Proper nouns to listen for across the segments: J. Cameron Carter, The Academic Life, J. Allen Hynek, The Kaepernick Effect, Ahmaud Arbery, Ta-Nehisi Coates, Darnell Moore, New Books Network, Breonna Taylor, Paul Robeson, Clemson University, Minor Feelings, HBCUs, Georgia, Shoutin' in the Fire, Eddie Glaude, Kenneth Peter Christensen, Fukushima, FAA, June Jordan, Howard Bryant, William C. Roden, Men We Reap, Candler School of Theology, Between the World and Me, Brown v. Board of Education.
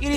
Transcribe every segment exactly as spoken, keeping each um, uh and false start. It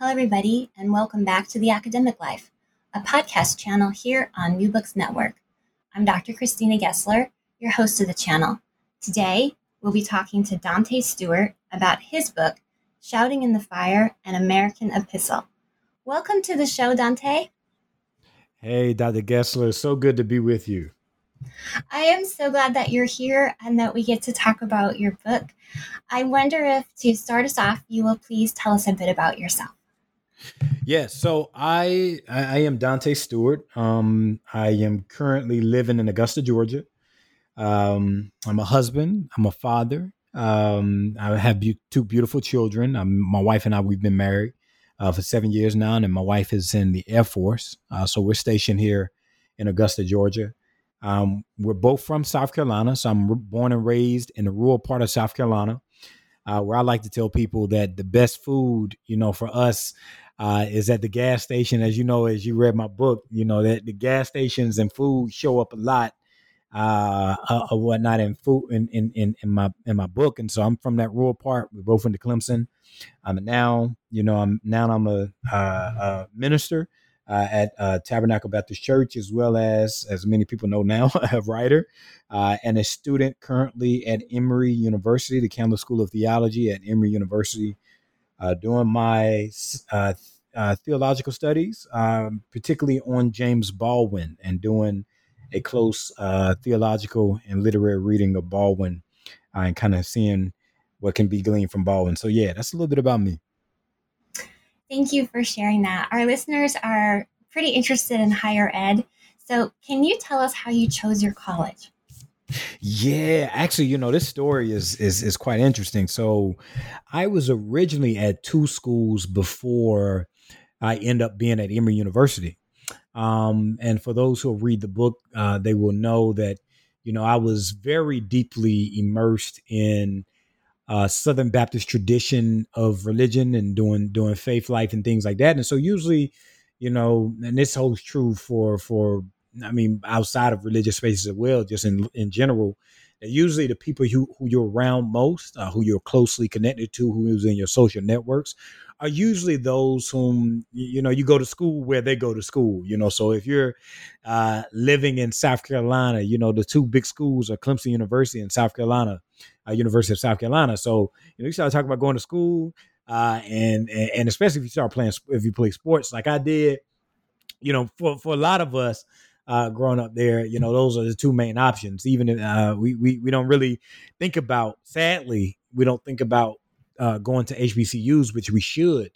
Hello, everybody, and welcome back to The Academic Life, a podcast channel here on New Books Network. I'm Doctor Christina Gessler, your host of the channel. Today, we'll be talking to Dante Stewart about his book, Shoutin' in the Fire, An American Epistle. Welcome to the show, Dante. Hey, Doctor Gessler, so good to be with you. I am so glad that you're here and that we get to talk about your book. I wonder if, to start us off, you will please tell us a bit about yourself. Yes. So I I am Dante Stewart. Um, I am currently living in Augusta, Georgia. Um, I'm a husband. I'm a father. Um, I have be- two beautiful children. I'm, my wife and I, we've been married uh, for seven years now, and my wife is in the Air Force. Uh, so we're stationed here in Augusta, Georgia. Um, we're both from South Carolina. So I'm re- born and raised in the rural part of South Carolina, uh, where I like to tell people that the best food, you know, for us Uh, is at the gas station. As you know, as you read my book, you know that the gas stations and food show up a lot, uh, uh or whatnot, in food in, in in in my in my book. And so I'm from that rural part. We're both into Clemson. I'm now, you know, I'm now I'm a, uh, a minister uh, at uh, Tabernacle Baptist Church, as well as as many people know now, a writer uh, and a student currently at Emory University, the Candler School of Theology at Emory University. Uh, doing my uh, th- uh, theological studies, um, particularly on James Baldwin, and doing a close uh, theological and literary reading of Baldwin uh, and kind of seeing what can be gleaned from Baldwin. So, yeah, that's a little bit about me. Thank you for sharing that. Our listeners are pretty interested in higher ed. So can you tell us how you chose your college? Yeah, actually, you know, this story is, is is quite interesting. So I was originally at two schools before I end up being at Emory University. Um, and for those who read the book, uh, they will know that, you know, I was very deeply immersed in uh, Southern Baptist tradition of religion and doing doing faith life and things like that. And so usually, you know, and this holds true for for. I mean, outside of religious spaces as well, just in, in general, usually the people who, who you're around most, uh, who you're closely connected to, who's in your social networks, are usually those whom, you know, you go to school where they go to school, you know. So if you're uh, living in South Carolina, you know, the two big schools are Clemson University and South Carolina, uh, University of South Carolina. So, you know, you start talking about going to school uh, and, and, and especially if you start playing, if you play sports like I did, you know, for, for a lot of us, Uh, growing up there, you know, those are the two main options. Even if, uh, we, we we don't really think about, sadly, we don't think about uh, going to H B C Us, which we should,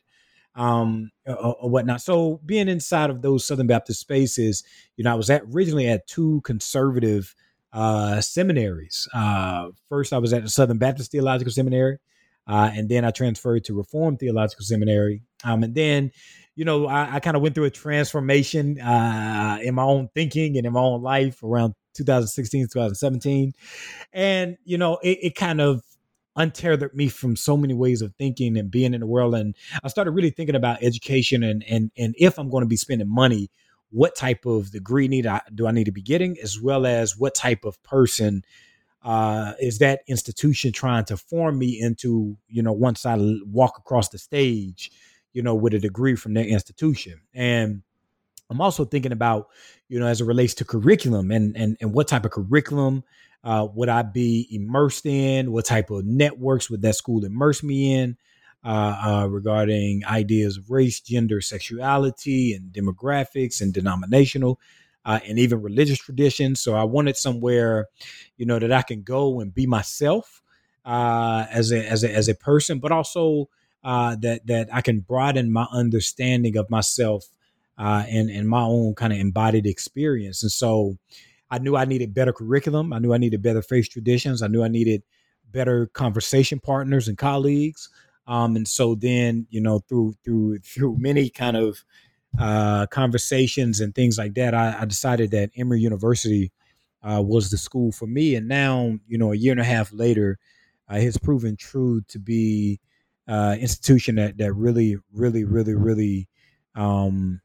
um, or, or whatnot. So being inside of those Southern Baptist spaces, you know, I was at, originally at two conservative uh, seminaries. Uh, first, I was at the Southern Baptist Theological Seminary, uh, and then I transferred to Reformed Theological Seminary, um, and then. You know, I, I kind of went through a transformation uh, in my own thinking and in my own life around two thousand sixteen, two thousand seventeen. And, you know, it, it kind of untethered me from so many ways of thinking and being in the world. And I started really thinking about education and and and if I'm going to be spending money, what type of degree need I, do I need to be getting, as well as what type of person uh, is that institution trying to form me into, you know, once I walk across the stage, you know, with a degree from their institution. And I'm also thinking about, you know, as it relates to curriculum and and, and what type of curriculum uh, would I be immersed in? What type of networks would that school immerse me in uh, uh, regarding ideas of race, gender, sexuality, and demographics and denominational uh, and even religious traditions? So I wanted somewhere, you know, that I can go and be myself uh, as a, as a, as a person, but also uh, that that I can broaden my understanding of myself Uh, and, and my own kind of embodied experience. And so I knew I needed better curriculum. I knew I needed better faith traditions. I knew I needed better conversation partners and colleagues. Um, and so then, you know, through through through many kind of uh, conversations and things like that, I, I decided that Emory University uh, was the school for me. And now, you know, a year and a half later, uh, it has proven true to be uh, an institution that, that really, really, really, really um,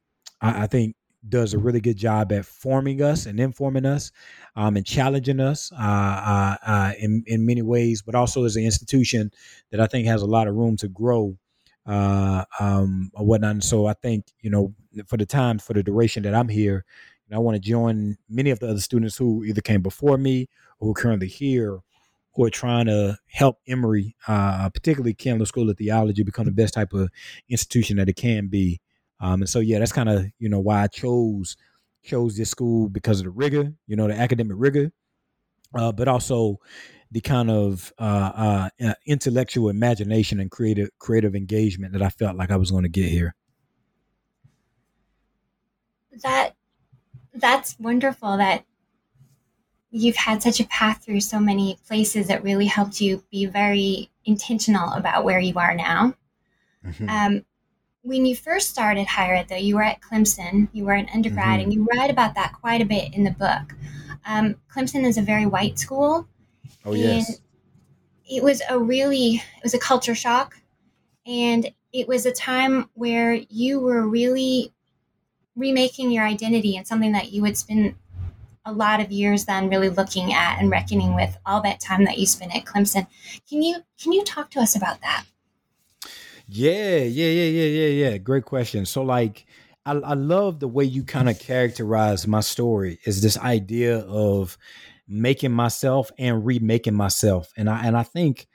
I think does a really good job at forming us and informing us um, and challenging us uh, uh, uh, in, in many ways, but also as an institution that I think has a lot of room to grow uh, um, or whatnot. And so I think, you know, for the time, for the duration that I'm here, and I want to join many of the other students who either came before me or who are currently here who are trying to help Emory, uh, particularly Candler School of Theology, become the best type of institution that it can be. Um, and so, yeah, that's kind of, you know, why I chose chose this school because of the rigor, you know, the academic rigor, uh, but also the kind of uh, uh, intellectual imagination and creative creative engagement that I felt like I was going to get here. That that's wonderful that you've had such a path through so many places that really helped you be very intentional about where you are now. Mm-hmm. Um When you first started higher ed, though, you were at Clemson, you were an undergrad, mm-hmm. and you write about that quite a bit in the book. Um, Clemson is a very white school. Oh, and yes. It was a really, it was a culture shock. And it was a time where you were really remaking your identity and something that you would spend a lot of years then really looking at and reckoning with all that time that you spent at Clemson. Can you, can you talk to us about that? Yeah, yeah, yeah, yeah, yeah, yeah. Great question. So like, I, I love the way you kind of characterize my story is this idea of making myself and remaking myself. And I, and I think,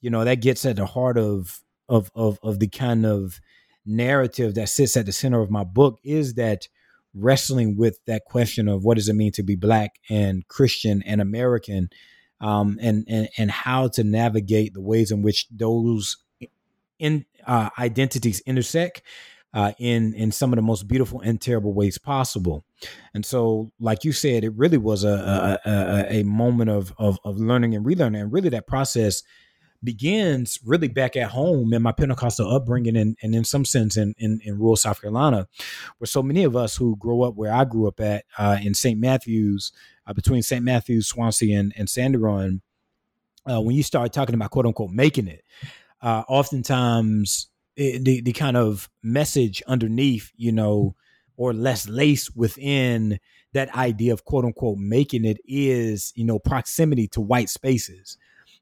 you know, that gets at the heart of, of, of, of the kind of narrative that sits at the center of my book is that wrestling with that question of what does it mean to be Black and Christian and American, um, and, and, and how to navigate the ways in which those in uh, identities intersect uh, in in some of the most beautiful and terrible ways possible, and so, like you said, it really was a a, a, a moment of, of of learning and relearning, and really that process begins really back at home in my Pentecostal upbringing, and, and in some sense in, in in rural South Carolina, where so many of us who grow up where I grew up at uh, in Saint Matthews, uh, between Saint Matthews, Swansea, and and Sanderon, uh, when you start talking about quote unquote making it. Uh, oftentimes it, the, the kind of message underneath, you know, or less lace within that idea of quote unquote making it is, you know, proximity to white spaces.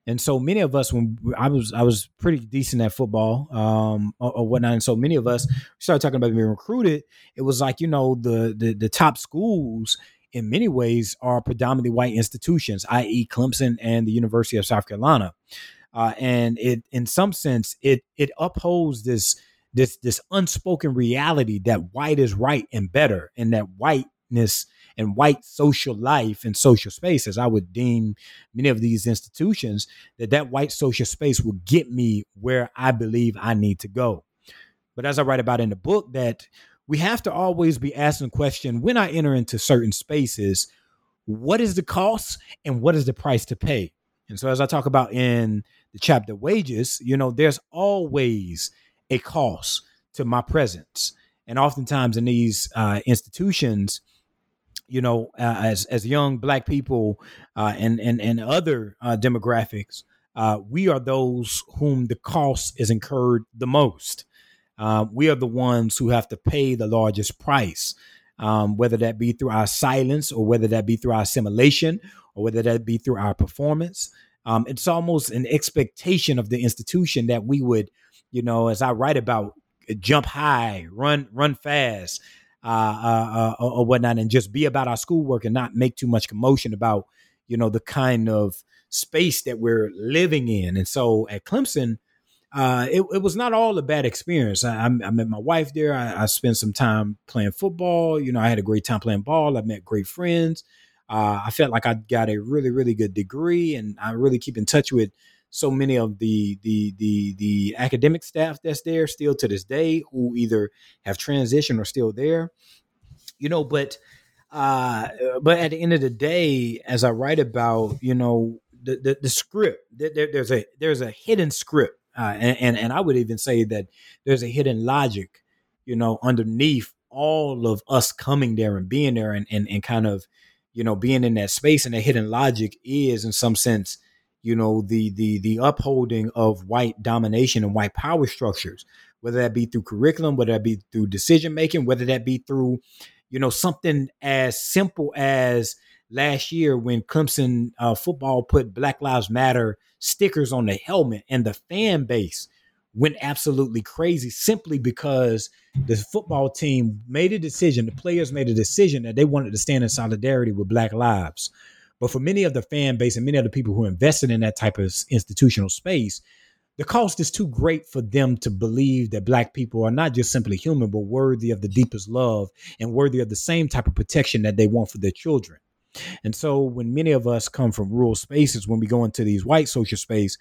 And so many of us, when I was, I was pretty decent at football um, or, or whatnot. And so many of us started talking about being recruited. It was like, you know, the the, the top schools in many ways are predominantly white institutions, that is. Clemson and the University of South Carolina. Uh, and it, in some sense, it it upholds this this this unspoken reality that white is right and better, and that whiteness and white social life and social space, as I would deem many of these institutions, that that white social space will get me where I believe I need to go. But as I write about in the book, that we have to always be asking the question when I enter into certain spaces, what is the cost and what is the price to pay? And so as I talk about in the chapter wages, you know, there's always a cost to my presence. And oftentimes in these uh, institutions, you know, uh, as as young Black people uh, and, and, and other uh, demographics, uh, we are those whom the cost is incurred the most. Uh, we are the ones who have to pay the largest price, um, whether that be through our silence or whether that be through our assimilation or whether that be through our performance. Um, it's almost an expectation of the institution that we would, you know, as I write about, jump high, run, run fast, uh, uh, uh, or whatnot, and just be about our schoolwork and not make too much commotion about, you know, the kind of space that we're living in. And so at Clemson, uh, it, it was not all a bad experience. I, I met my wife there. I, I spent some time playing football. You know, I had a great time playing ball. I met great friends. Uh, I felt like I got a really, really good degree, and I really keep in touch with so many of the the the the academic staff that's there still to this day, who either have transitioned or still there. You know, but uh, but at the end of the day, as I write about, you know, the the, the script, there, there's a there's a hidden script, uh, and, and and I would even say that there's a hidden logic, you know, underneath all of us coming there and being there, and and, and kind of, you know, being in that space. And the hidden logic is, in some sense, you know, the the the upholding of white domination and white power structures, whether that be through curriculum, whether that be through decision making, whether that be through, you know, something as simple as last year when Clemson uh, football put Black Lives Matter stickers on the helmet, and the fan base went absolutely crazy simply because the football team made a decision, the players made a decision that they wanted to stand in solidarity with Black lives. But for many of the fan base and many of the people who invested in that type of institutional space, the cost is too great for them to believe that Black people are not just simply human, but worthy of the deepest love and worthy of the same type of protection that they want for their children. And so when many of us come from rural spaces, when we go into these white social space,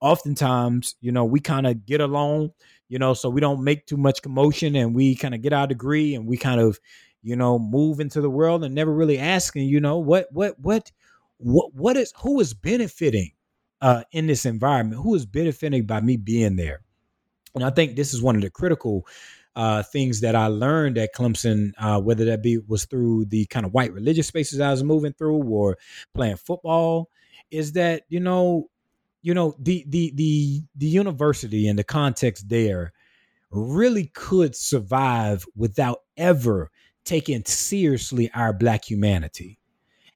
oftentimes, you know, we kind of get along, you know, so we don't make too much commotion, and we kind of get our degree, and we kind of, you know, move into the world and never really asking, you know, what, what, what, what, what is, who is benefiting uh, in this environment? Who is benefiting by me being there? And I think this is one of the critical Uh, things that I learned at Clemson, uh, whether that be was through the kind of white religious spaces I was moving through or playing football, is that, you know, you know, the the the the university and the context there really could survive without ever taking seriously our Black humanity.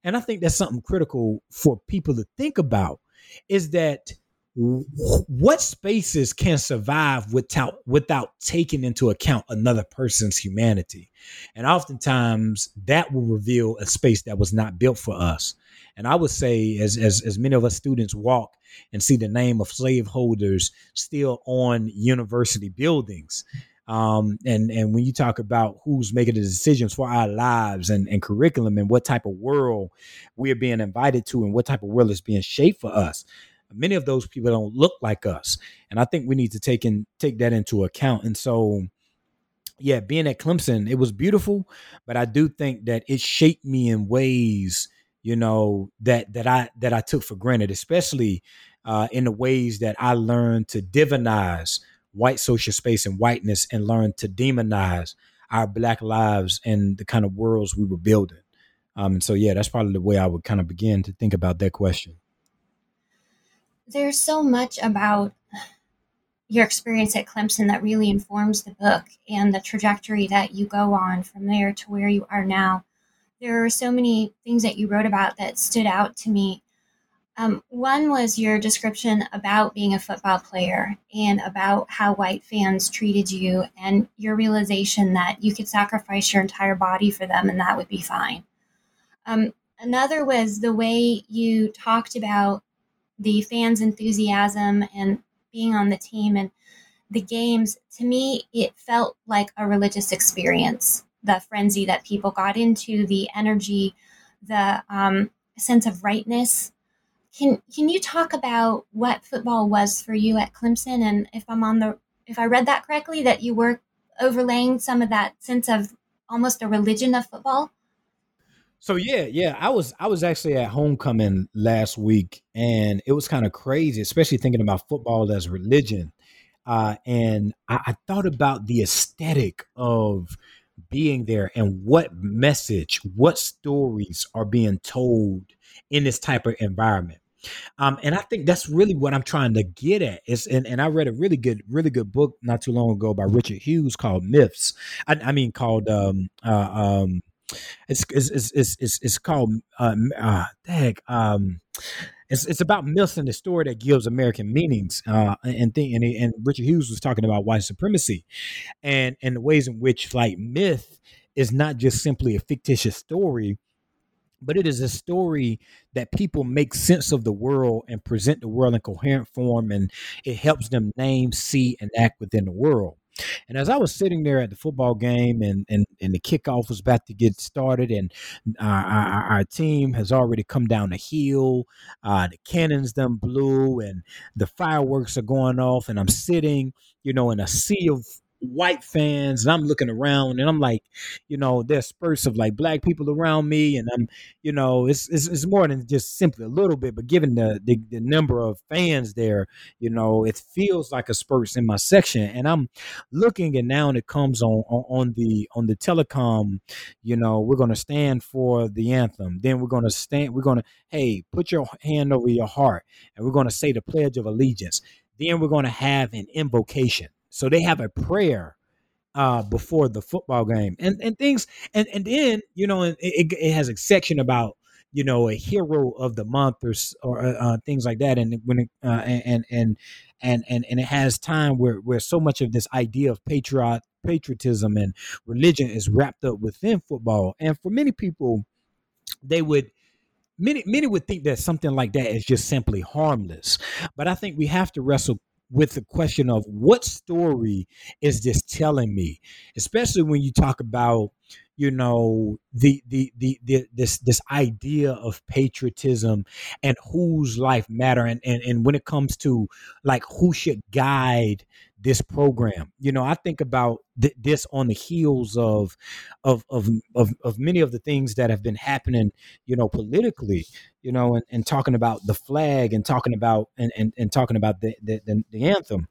And I think that's something critical for people to think about, is that what spaces can survive without without taking into account another person's humanity? And oftentimes that will reveal a space that was not built for us. And I would say, as as, as many of us students walk and see the name of slaveholders still on university buildings, um, and, and when you talk about who's making the decisions for our lives and, and curriculum and what type of world we are being invited to and what type of world is being shaped for us, many of those people don't look like us. And I think we need to take in, take that into account. And so, yeah, being at Clemson, it was beautiful, but I do think that it shaped me in ways, you know, that, that I, that I took for granted, especially uh, in the ways that I learned to divinize white social space and whiteness, and learn to demonize our Black lives and the kind of worlds we were building. Um, and so, yeah, that's probably the way I would kind of begin to think about that question. There's so much about your experience at Clemson that really informs the book and the trajectory that you go on from there to where you are now. There are so many things that you wrote about that stood out to me. Um, one was your description about being a football player and about how white fans treated you, and your realization that you could sacrifice your entire body for them and that would be fine. Um, another was the way you talked about the fans' enthusiasm and being on the team and the games. To me, it felt like a religious experience, the frenzy that people got into, the energy, the um, sense of rightness. Can can you talk about what football was for you at Clemson? And if I'm on the, if I read that correctly, that you were overlaying some of that sense of almost a religion of football? So, yeah, yeah, I was I was actually at homecoming last week, and it was kind of crazy, especially thinking about football as religion. Uh, and I, I thought about the aesthetic of being there and what message, what stories are being told in this type of environment. Um, and I think that's really what I'm trying to get at. It's, and, and I read a really good, really good book not too long ago by Richard Hughes called Myths. I, I mean, called um, uh, um It's it's it's it's it's called uh, uh dang, um it's it's about myths and the story that gives American meanings, uh and thing and, and Richard Hughes was talking about white supremacy and and the ways in which, like, myth is not just simply a fictitious story, But it is a story that people make sense of the world and present the world in coherent form, and it helps them name, see, and act within the world. And as I was sitting there at the football game, and and, and the kickoff was about to get started, and our, our, our team has already come down the hill, uh, the cannons done blew, and the fireworks are going off, and I'm sitting, you know, in a sea of white fans, and I'm looking around, and I'm like, you know, there's spurts of like black people around me, and I'm, you know, it's it's, it's more than just simply a little bit, but given the, the the number of fans there, you know, it feels like a spurt in my section, and I'm looking, and now it comes on, on on the on the telecom, you know, we're gonna stand for the anthem, then we're gonna stand, we're gonna, hey, put your hand over your heart, and we're gonna say the Pledge of Allegiance, then we're gonna have an invocation. So they have a prayer uh, before the football game and, and things. And, and then, you know, it, it has a section about, you know, a hero of the month or, or uh, things like that. And when it, uh, and, and, and, and, and it has time where, where so much of this idea of patriot patriotism and religion is wrapped up within football. And for many people, they would, many, many would think that something like that is just simply harmless. But I think we have to wrestle with the question of what story is this telling me, especially when you talk about, you know, the the the, the this this idea of patriotism and whose life matter, and, and and when it comes to like who should guide this program, you know, I think about th- this on the heels of of, of of of many of the things that have been happening, you know, politically, you know, and, and talking about the flag and talking about and and, and talking about the, the the anthem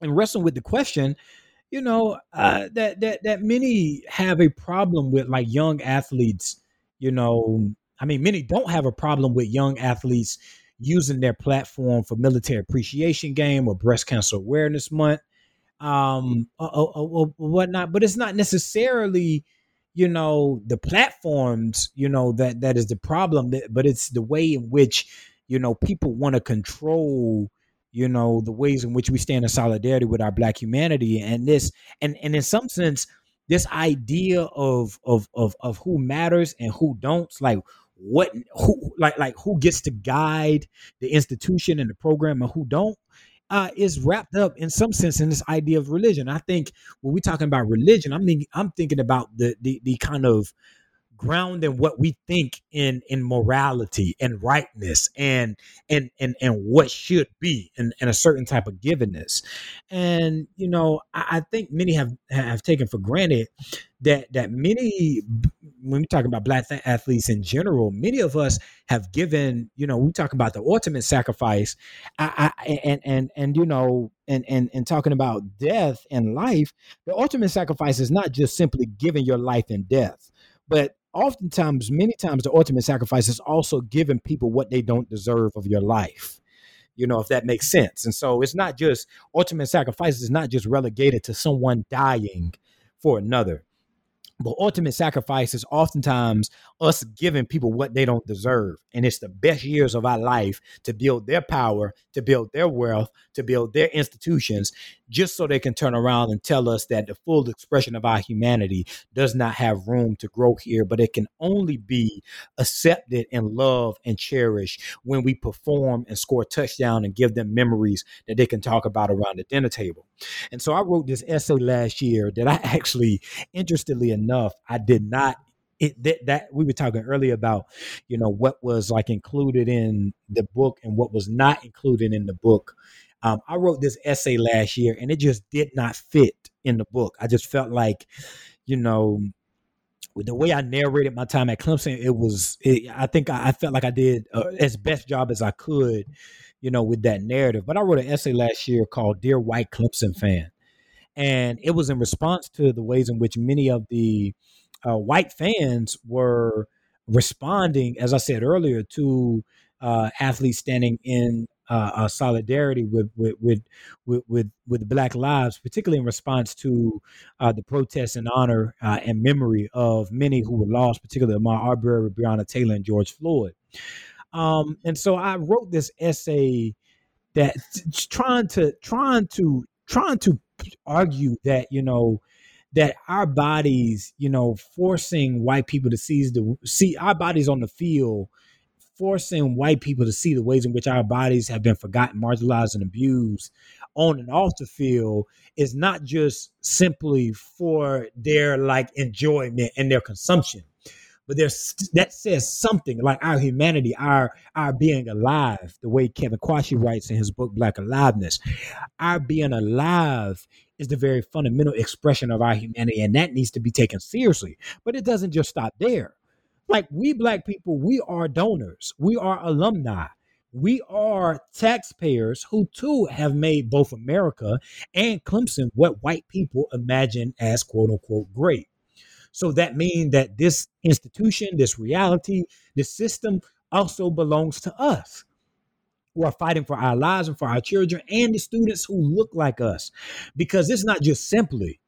and wrestling with the question, you know, uh, that that that many have a problem with, like young athletes, you know, I mean, many don't have a problem with young athletes using their platform for Military Appreciation Game or Breast Cancer Awareness Month, um, or, or, or whatnot. But it's not necessarily, you know, the platforms, you know, that, that is the problem, but it's the way in which, you know, people want to control, you know, the ways in which we stand in solidarity with our Black humanity. And this, and, and in some sense, this idea of, of, of, of who matters and who don't, like, what, who, like, like who gets to guide the institution and the program and who don't, uh, is wrapped up in some sense in this idea of religion. I think when we're talking about religion, I'm thinking, I'm thinking about the, the, the kind of ground in what we think in, in morality and rightness and, and, and, and what should be and, and a certain type of givenness. And, you know, I, I think many have, have taken for granted that, that many, when we talk about Black athletes in general, many of us have given, you know, we talk about the ultimate sacrifice I, I, and, and, and, you know, and, and, and talking about death and life, the ultimate sacrifice is not just simply giving your life in death, but oftentimes, many times, the ultimate sacrifice is also giving people what they don't deserve of your life, you know, if that makes sense. And so it's not just ultimate sacrifice is not just relegated to someone dying for another, but ultimate sacrifice is oftentimes us giving people what they don't deserve. And it's the best years of our life to build their power, to build their wealth, to build their institutions, just so they can turn around and tell us that the full expression of our humanity does not have room to grow here, but it can only be accepted and loved and cherished when we perform and score touchdown and give them memories that they can talk about around the dinner table. And so I wrote this essay last year that I actually, interestingly enough, I did not It, that, that we were talking earlier about, you know, what was like included in the book and what was not included in the book. Um, I wrote this essay last year and it just did not fit in the book. I just felt like, you know, the way I narrated my time at Clemson, it was, it, I think I, I felt like I did uh, as best job as I could, you know, with that narrative. But I wrote an essay last year called Dear White Clemson Fan. And it was in response to the ways in which many of the Uh, white fans were responding, as I said earlier, to uh, athletes standing in uh, uh, solidarity with with, with with with with Black lives, particularly in response to uh, the protests in honor uh, and memory of many who were lost, particularly Ahmaud Arbery, Breonna Taylor, and George Floyd. Um, and so I wrote this essay that's trying to trying to trying to argue that, you know, that our bodies, you know, forcing white people to seize the see our bodies on the field, forcing white people to see the ways in which our bodies have been forgotten, marginalized, and abused on and off the field is not just simply for their like enjoyment and their consumption, but there's that says something like our humanity, our our being alive, the way Kevin Quashie writes in his book, Black Aliveness. Our being alive is the very fundamental expression of our humanity, and that needs to be taken seriously. But it doesn't just stop there. Like we Black people, we are donors. We are alumni. We are taxpayers who, too, have made both America and Clemson what white people imagine as, quote unquote, great. So that means that this institution, this reality, this system also belongs to us who are fighting for our lives and for our children and the students who look like us, because it's not just simply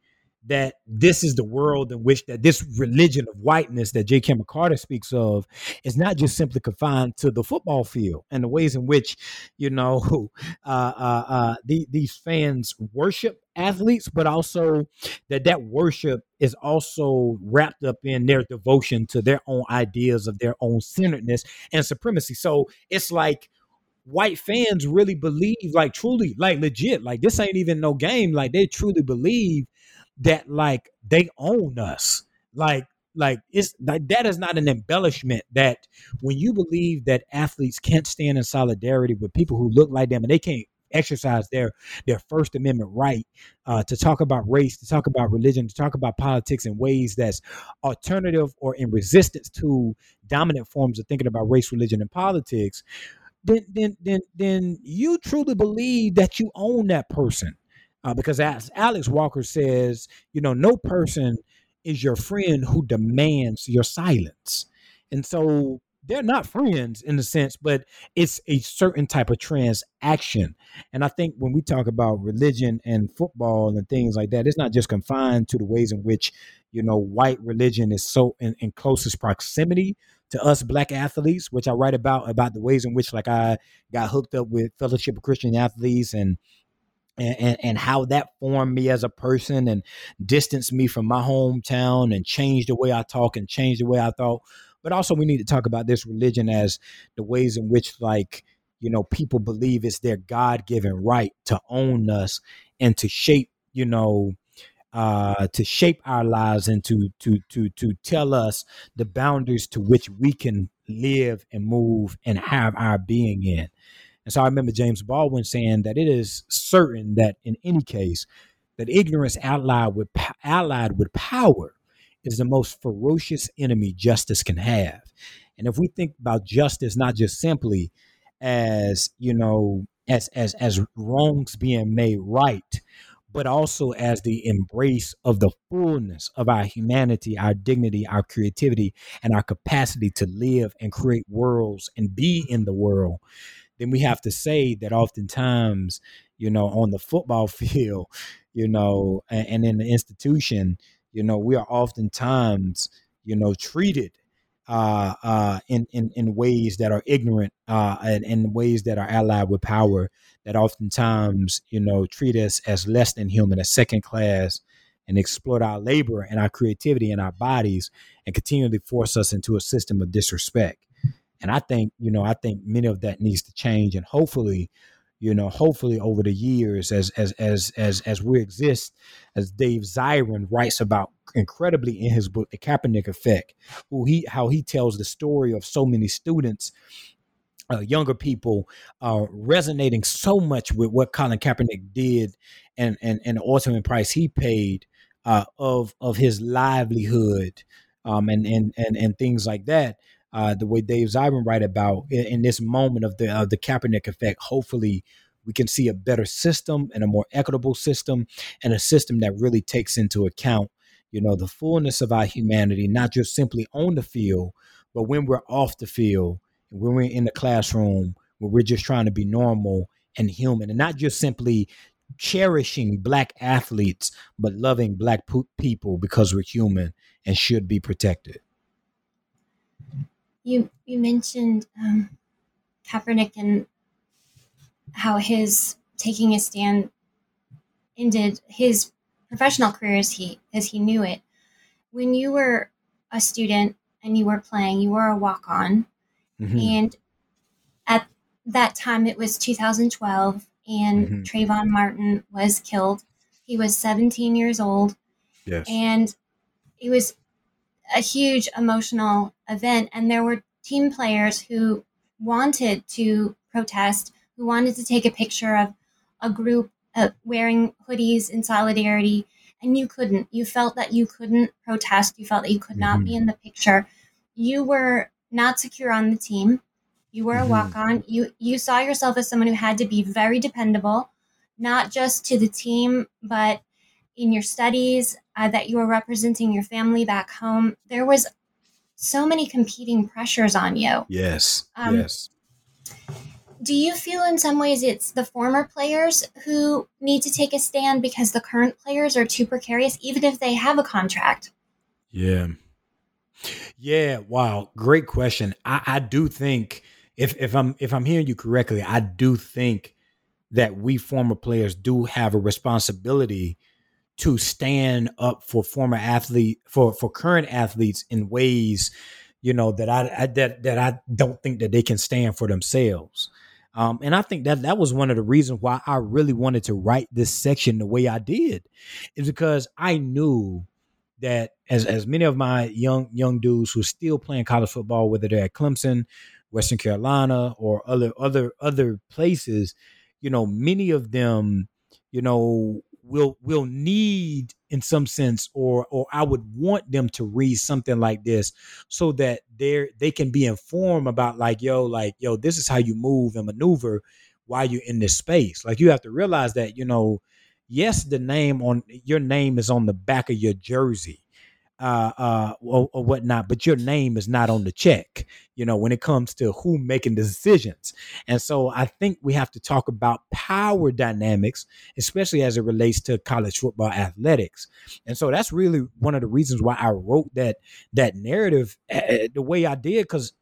that this is the world in which that this religion of whiteness that J. Cameron Carter speaks of is not just simply confined to the football field and the ways in which, you know, uh, uh, uh, the, these fans worship athletes, but also that that worship is also wrapped up in their devotion to their own ideas of their own centeredness and supremacy. So it's like, white fans really believe, like truly, like legit, like this ain't even no game. Like they truly believe that like they own us. Like, like it's like that is not an embellishment. That when you believe that athletes can't stand in solidarity with people who look like them and they can't exercise their their First Amendment right uh, to talk about race, to talk about religion, to talk about politics in ways that's alternative or in resistance to dominant forms of thinking about race, religion, and politics, then then then then you truly believe that you own that person. Uh, because as Alex Walker says, you know, no person is your friend who demands your silence. And so they're not friends in a sense, but it's a certain type of transaction. And I think when we talk about religion and football and things like that, it's not just confined to the ways in which, you know, white religion is so in, in closest proximity to us Black athletes, which I write about, about the ways in which like I got hooked up with Fellowship of Christian Athletes and And, and how that formed me as a person and distanced me from my hometown and changed the way I talk and changed the way I thought. But also we need to talk about this religion as the ways in which, like, you know, people believe it's their God-given right to own us and to shape, you know, uh, to shape our lives and to, to, to, to tell us the boundaries to which we can live and move and have our being in. And so I remember James Baldwin saying that it is certain that in any case, that ignorance allied with allied with power is the most ferocious enemy justice can have. And if we think about justice, not just simply as, you know, as as as wrongs being made right, but also as the embrace of the fullness of our humanity, our dignity, our creativity, and our capacity to live and create worlds and be in the world, then we have to say that oftentimes, you know, on the football field, you know, and, and in the institution, you know, we are oftentimes, you know, treated uh, uh, in, in, in ways that are ignorant uh, and in ways that are allied with power, that oftentimes, you know, treat us as less than human, as second class, and exploit our labor and our creativity and our bodies and continually force us into a system of disrespect. And I think, you know, I think many of that needs to change. And hopefully, you know, hopefully over the years, as as as as as we exist, as Dave Zirin writes about incredibly in his book, The Kaepernick Effect, who he how he tells the story of so many students, uh, younger people uh, resonating so much with what Colin Kaepernick did and and, and the ultimate price he paid uh, of of his livelihood um, and, and and and things like that. Uh, the way Dave Zirin write about in, in this moment of the of the Kaepernick effect, hopefully we can see a better system and a more equitable system and a system that really takes into account, you know, the fullness of our humanity, not just simply on the field, but when we're off the field, when we're in the classroom, where we're just trying to be normal and human and not just simply cherishing Black athletes, but loving Black po- people because we're human and should be protected. You you mentioned um, Kaepernick and how his taking a stand ended his professional career as he as he knew it. When you were a student and you were playing, you were a walk-on. Mm-hmm. And at that time, it was two thousand twelve, and mm-hmm. Trayvon Martin was killed. He was seventeen years old. Yes. And it was a huge emotional event. And there were team players who wanted to protest, who wanted to take a picture of a group uh, wearing hoodies in solidarity. And you couldn't. You felt that you couldn't protest. You felt that you could not mm-hmm. be in the picture. You were not secure on the team. You were mm-hmm. a walk-on. You you saw yourself as someone who had to be very dependable, not just to the team, but in your studies, uh, that you were representing your family back home. There was so many competing pressures on you. Yes, um, yes. Do you feel in some ways it's the former players who need to take a stand because the current players are too precarious, even if they have a contract? Yeah. Yeah. Wow. Great question. I, I do think if, if I'm, if I'm hearing you correctly, I do think that we former players do have a responsibility to stand up for former athlete for, for current athletes in ways, you know, that I, I that, that I don't think that they can stand for themselves. Um, and I think that that was one of the reasons why I really wanted to write this section the way I did, is because I knew that as, as many of my young, young dudes who are still playing college football, whether they're at Clemson, Western Carolina, or other, other, other places, you know, many of them, you know, will, will need in some sense, or, or I would want them to read something like this so that they're, they can be informed about like, yo, like, yo, this is how you move and maneuver while you're in this space. Like, you have to realize that, you know, yes, the name on your name is on the back of your jersey, uh, uh, or, or whatnot, but your name is not on the check, you know, when it comes to who making the decisions. And so I think we have to talk about power dynamics, especially as it relates to college football athletics. And so that's really one of the reasons why I wrote that, that narrative uh, the way I did, 'cause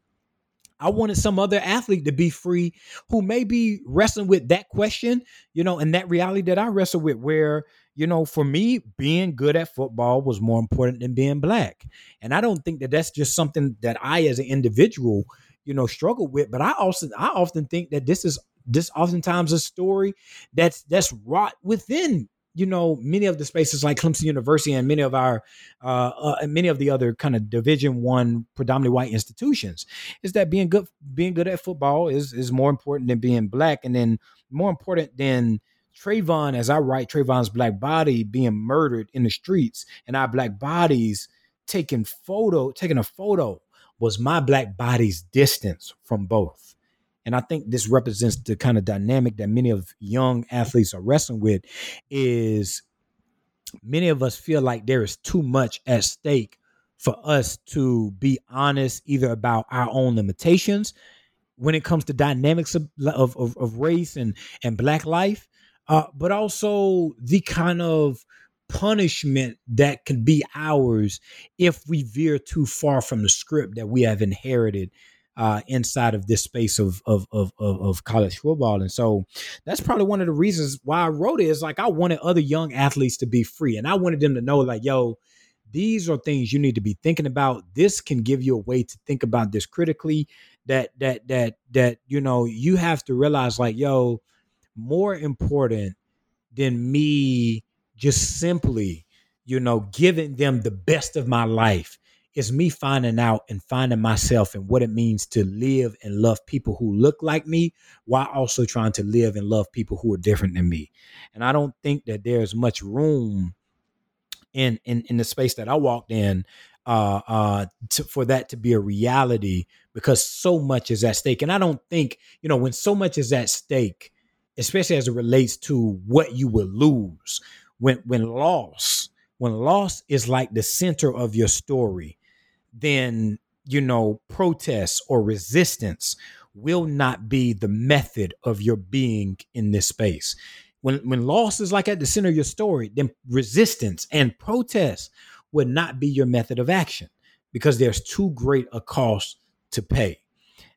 I wanted some other athlete to be free who may be wrestling with that question, you know, and that reality that I wrestle with, where, you know, for me, being good at football was more important than being black. And I don't think that that's just something that I, as an individual, you know, struggle with. But I also, I often think that this is this oftentimes a story that's that's wrought within, you know, many of the spaces like Clemson University and many of our, uh, uh and many of the other kind of Division One predominantly white institutions, is that being good, being good at football is, is more important than being black. And then more important than Trayvon, as I write, Trayvon's black body being murdered in the streets and our black bodies taking photo, taking a photo was my black body's distance from both. And I think this represents the kind of dynamic that many of young athletes are wrestling with, is many of us feel like there is too much at stake for us to be honest, either about our own limitations when it comes to dynamics of, of, of, of race and, and black life, uh, but also the kind of punishment that could be ours if we veer too far from the script that we have inherited Uh, inside of this space of, of of of of college football. And so that's probably one of the reasons why I wrote it, is like I wanted other young athletes to be free. And I wanted them to know like, yo, these are things you need to be thinking about. This can give you a way to think about this critically, that that that that, you know, you have to realize like, yo, more important than me just simply, you know, giving them the best of my life, it's me finding out and finding myself and what it means to live and love people who look like me, while also trying to live and love people who are different than me. And I don't think that there's much room in in, in the space that I walked in uh, uh, to, for that to be a reality, because so much is at stake. And I don't think, you know, when so much is at stake, especially as it relates to what you will lose, when when loss, when loss is like the center of your story, then, you know, protests or resistance will not be the method of your being in this space. When when loss is like at the center of your story, then resistance and protest would not be your method of action, because there's too great a cost to pay.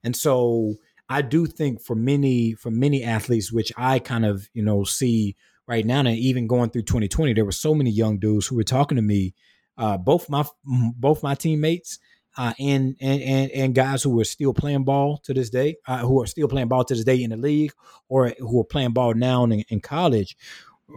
And so I do think for many, for many athletes, which I kind of, you know, see right now. And even going through twenty twenty, there were so many young dudes who were talking to me, uh, both my both my teammates uh, and, and and and guys who were still playing ball to this day, uh, who are still playing ball to this day in the league, or who are playing ball now in, in college.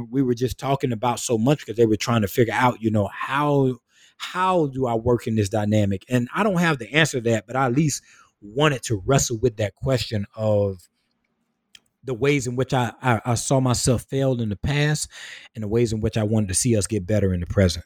We were just talking about so much because they were trying to figure out, you know, how how do I work in this dynamic? And I don't have the answer to that, but I at least wanted to wrestle with that question of the ways in which I, I, I saw myself failed in the past and the ways in which I wanted to see us get better in the present.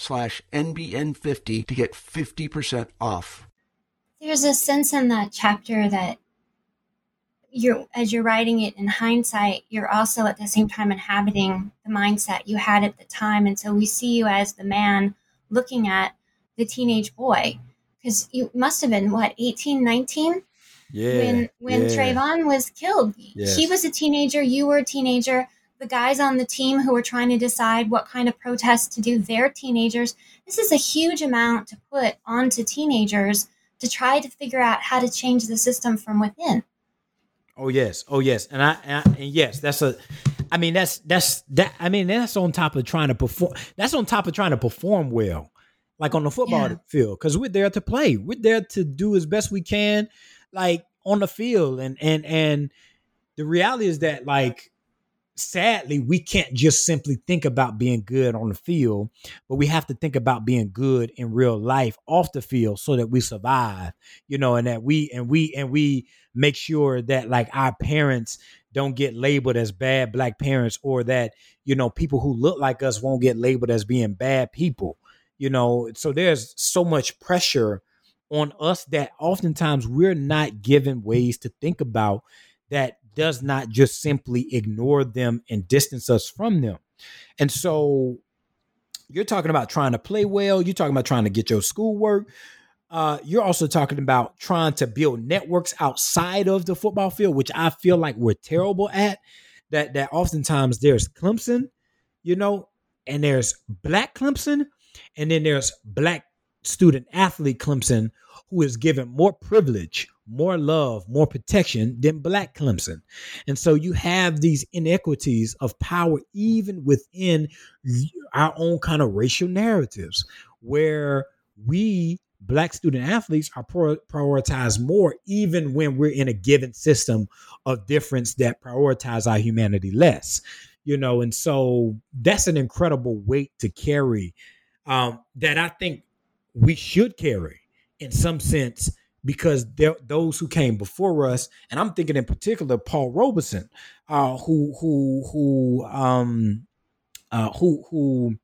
slash N B N fifty to get fifty percent off. There's a sense in that chapter that you're, as you're writing it in hindsight, you're also at the same time inhabiting the mindset you had at the time. And so we see you as the man looking at the teenage boy, because you must have been, what, eighteen, nineteen? Yeah. When, when yeah. Trayvon was killed. Yes. She was a teenager. You were a teenager. The guys on the team who are trying to decide what kind of protest to do their teenagers. This is a huge amount to put onto teenagers to try to figure out how to change the system from within. Oh yes. Oh yes. And I, and, I, and yes, that's a, I mean, that's, that's, that, I mean, that's on top of trying to perform. That's on top of trying to perform well, like on the football yeah. field. 'Cause we're there to play. We're there to do as best we can, like on the field. And, and, and the reality is that, like, sadly, we can't just simply think about being good on the field, but we have to think about being good in real life off the field so that we survive, you know, and that we and we and we make sure that, like, our parents don't get labeled as bad Black parents, or that, you know, people who look like us won't get labeled as being bad people, you know. So there's so much pressure on us that oftentimes we're not given ways to think about that does not just simply ignore them and distance us from them. And so you're talking about trying to play well. You're talking about trying to get your schoolwork. Uh, you're also talking about trying to build networks outside of the football field, which I feel like we're terrible at. That that oftentimes there's Clemson, you know, and there's Black Clemson, and then there's Black student athlete Clemson, who is given more privilege, more love, more protection than Black Clemson. And so you have these inequities of power, even within our own kind of racial narratives, where we Black student athletes are pro- prioritized more, even when we're in a given system of difference that prioritize our humanity less, you know. And so that's an incredible weight to carry, um, that I think we should carry in some sense, because those who came before us, and I'm thinking in particular Paul Robeson, uh, who who who um, uh, who who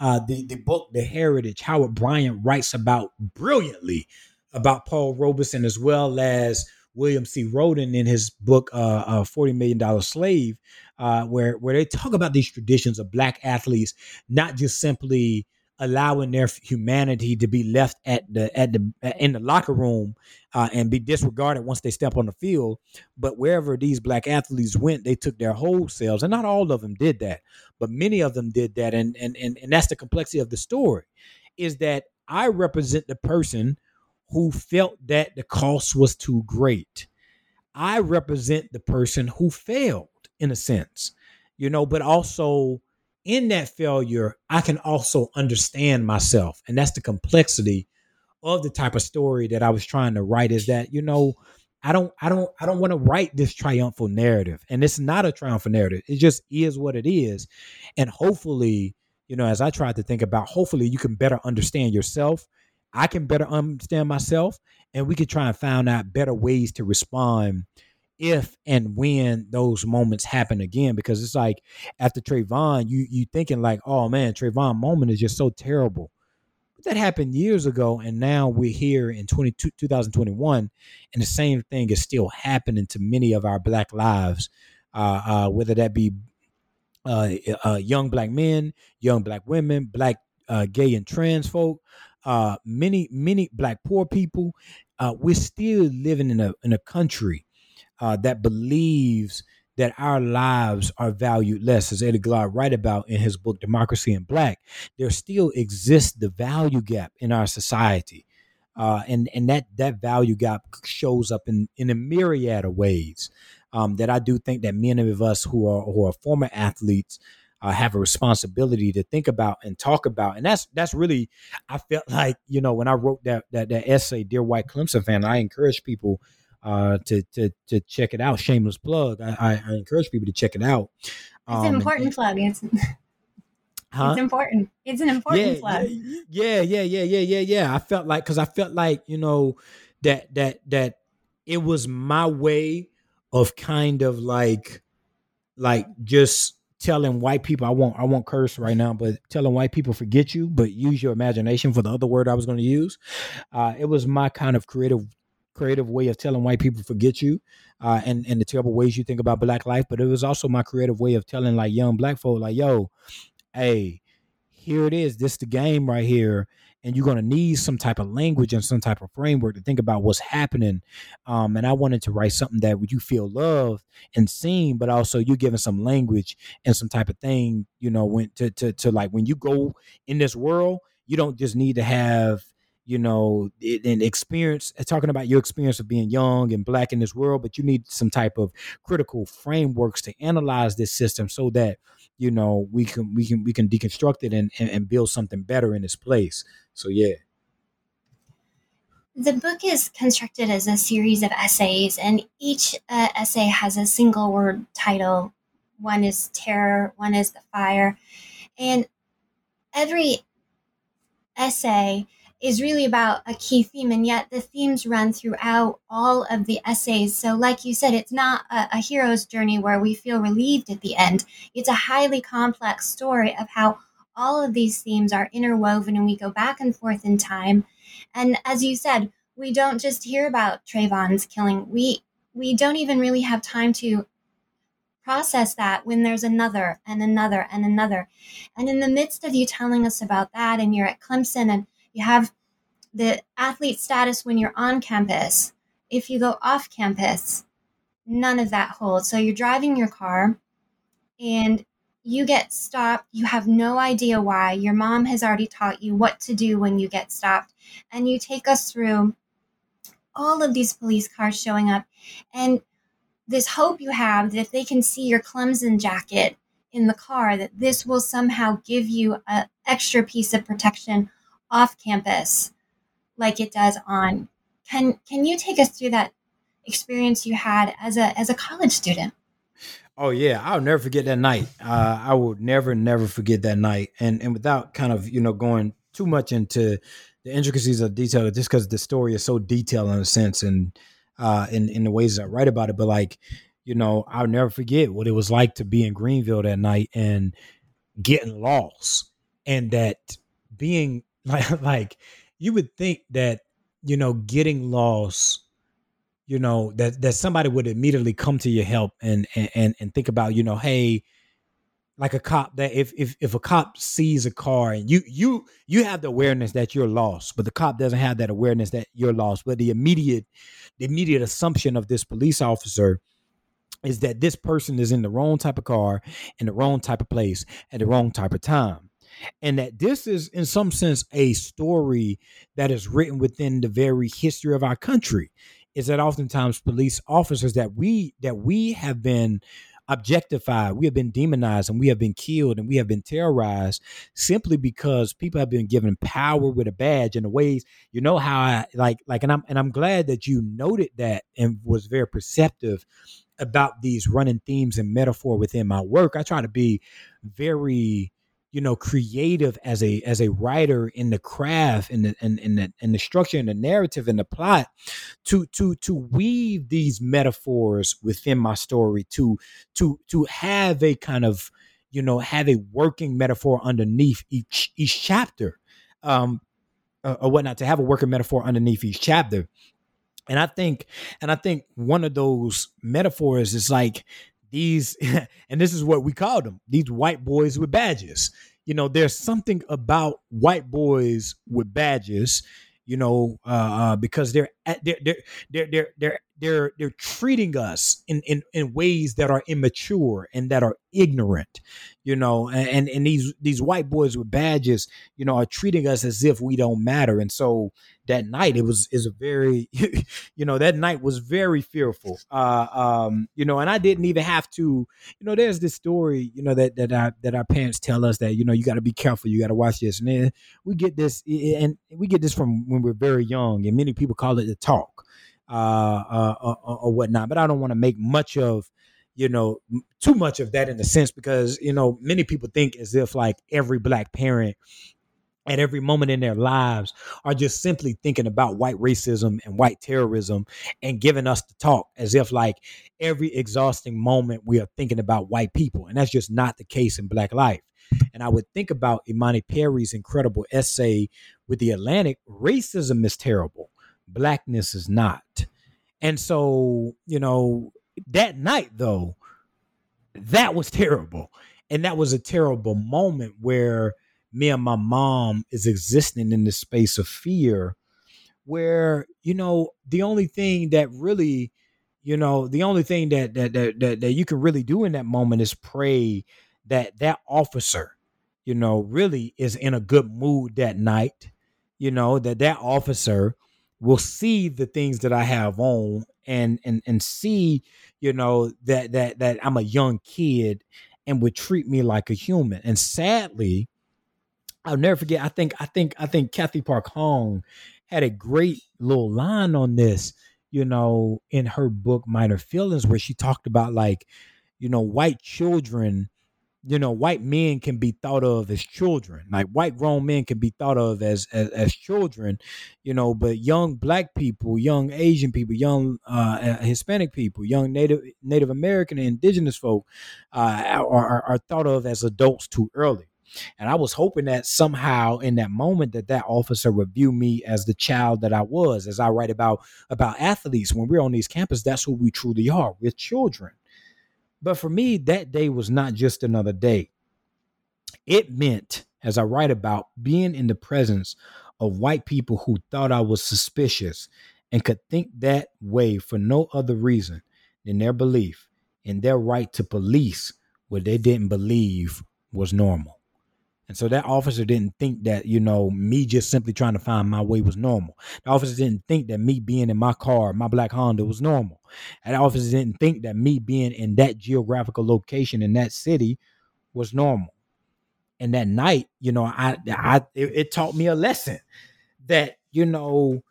uh, the the book The Heritage, Howard Bryant writes about brilliantly about Paul Robeson, as well as William C. Roden in his book uh, uh, forty million dollars Slave, uh, where where they talk about these traditions of Black athletes not just simply allowing their humanity to be left at the at the in the locker room uh, and be disregarded once they step on the field. But wherever these Black athletes went, they took their whole selves, and not all of them did that, but many of them did that. And and and, and that's the complexity of the story, is that I represent the person who felt that the cost was too great. I represent the person who failed, in a sense, you know, but also, in that failure, I can also understand myself. And that's the complexity of the type of story that I was trying to write, is that, you know, I don't, I don't, I don't want to write this triumphal narrative, and it's not a triumphal narrative. It just is what it is. And hopefully, you know, as I tried to think about, hopefully you can better understand yourself. I can better understand myself, and we can try and find out better ways to respond if and when those moments happen again. Because it's like after Trayvon, you you thinking like, oh man, Trayvon moment is just so terrible. That happened years ago, and now we're here in twenty twenty-one, and the same thing is still happening to many of our Black lives, uh, uh, whether that be uh, uh, young Black men, young Black women, Black uh, gay and trans folk, uh, many, many Black poor people. Uh, we're still living in a in a country uh, that believes that our lives are valued less, as Eddie Glaude writes about in his book, Democracy in Black. There still exists the value gap in our society. Uh, and, and that, that value gap shows up in, in a myriad of ways um, that I do think that many of us who are, who are former athletes uh, have a responsibility to think about and talk about. And that's, that's really, I felt like, you know, when I wrote that, that, that essay, Dear White Clemson Fan, I encourage people Uh, to to to check it out. Shameless plug. I, I, I encourage people to check it out. Um, it's an important and, plug. It's, huh? It's important. It's an important yeah, plug. Yeah, yeah, yeah, yeah, yeah, yeah. I felt like, because I felt like, you know, that that that it was my way of kind of like like just telling white people, I won't I won't curse right now, but telling white people, forget you, but use your imagination for the other word I was going to use. Uh, it was my kind of creative. creative way of telling white people, forget you, uh, and, and the terrible ways you think about Black life. But it was also my creative way of telling like young Black folk, like, yo, hey, here it is. This the game right here. And you're going to need some type of language and some type of framework to think about what's happening. Um, and I wanted to write something that would you feel loved and seen, but also you giving some language and some type of thing, you know, when to, to, to like, when you go in this world, you don't just need to have, you know, an experience, talking about your experience of being young and Black in this world, but you need some type of critical frameworks to analyze this system so that, you know, we can, we can, we can deconstruct it and, and, and build something better in this place. So, yeah. The book is constructed as a series of essays, and each uh, essay has a single word title. One is terror, one is the fire. And every essay is really about a key theme, and yet the themes run throughout all of the essays. So like you said, it's not a, a hero's journey where we feel relieved at the end. It's a highly complex story of how all of these themes are interwoven, and we go back and forth in time. And as you said, we don't just hear about Trayvon's killing. We we don't even really have time to process that when there's another and another and another. And in the midst of you telling us about that, and you're at Clemson, and you have the athlete status when you're on campus. If you go off campus, none of that holds. So you're driving your car and you get stopped. You have no idea why. Your mom has already taught you what to do when you get stopped. And you take us through all of these police cars showing up. And this hope you have that if they can see your Clemson jacket in the car, that this will somehow give you an extra piece of protection off campus like it does on. Can can you take us through that experience you had as a as a college student? Oh yeah, I'll never forget that night. Uh, I will never, never forget that night. And and without kind of, you know, going too much into the intricacies of detail, just because the story is so detailed in a sense, and uh, in in the ways that I write about it. But like, you know, I'll never forget what it was like to be in Greenville that night and getting lost, and that being Like, like you would think that, you know, getting lost, you know, that, that somebody would immediately come to your help and, and, and think about, you know, hey, like a cop, that if, if, if a cop sees a car and you, you, you have the awareness that you're lost, but the cop doesn't have that awareness that you're lost. But the immediate, the immediate assumption of this police officer is that this person is in the wrong type of car, in the wrong type of place, at the wrong type of time. And that this is, in some sense, a story that is written within the very history of our country, is that oftentimes police officers that we that we have been objectified. We have been demonized and we have been killed and we have been terrorized simply because people have been given power with a badge in the ways, you know, how I like, like, and I'm, and I'm glad that you noted that and was very perceptive about these running themes and metaphor within my work. I try to be very, you know, creative as a, as a writer in the craft and the, and, and the, and the structure and the narrative and the plot to, to, to weave these metaphors within my story, to, to, to have a kind of, you know, have a working metaphor underneath each, each chapter, um, uh, or whatnot, to have a working metaphor underneath each chapter. And I think, and I think one of those metaphors is like these, and this is what we call them, these white boys with badges. You know, there's something about white boys with badges, you know, uh, because they're, they're, they're, they're, they're, they're, they're, they're treating us in, in, in ways that are immature and that are ignorant, you know, and, and these, these white boys with badges, you know, are treating us as if we don't matter. And so that night it was, is a very, you know, that night was very fearful. Uh, um, you know, and I didn't even have to, you know, there's this story, you know, that, that our, that our parents tell us that, you know, you got to be careful. You got to watch this. And then we get this, and we get this from when we're very young, and many people call it the talk uh, uh, or, or whatnot. But I don't want to make much of, you know, too much of that in a sense, because, you know, many people think as if like every Black parent at every moment in their lives are just simply thinking about white racism and white terrorism and giving us the talk as if like every exhausting moment we are thinking about white people. And that's just not the case in Black life. And I would think about Imani Perry's incredible essay with The Atlantic, "Racism is Terrible. Blackness is Not." And so, you know, that night, though, that was terrible. And that was a terrible moment where me and my mom is existing in this space of fear where, you know, the only thing that really, you know, the only thing that that that that, that you can really do in that moment is pray that that officer, you know, really is in a good mood that night, you know, that that officer will see the things that I have on and, and, and see, you know, that, that, that I'm a young kid and would treat me like a human. And sadly, I'll never forget. I think, I think, I think Kathy Park Hong had a great little line on this, you know, in her book, Minor Feelings, where she talked about like, you know, white children, you know, white men can be thought of as children, like white grown men can be thought of as, as, as children, you know, but young Black people, young Asian people, young uh, Hispanic people, young Native Native American and indigenous folk uh, are, are, are thought of as adults too early. And I was hoping that somehow in that moment that that officer would view me as the child that I was, as I write about, about athletes. When we're on these campus, that's who we truly are. We're children. But for me, that day was not just another day. It meant, as I write about, being in the presence of white people who thought I was suspicious and could think that way for no other reason than their belief in their right to police what they didn't believe was normal. And so that officer didn't think that, you know, me just simply trying to find my way was normal. The officer didn't think that me being in my car, my black Honda, was normal. And the officer didn't think that me being in that geographical location in that city was normal. And that night, you know, I, I, it, it taught me a lesson that, you know,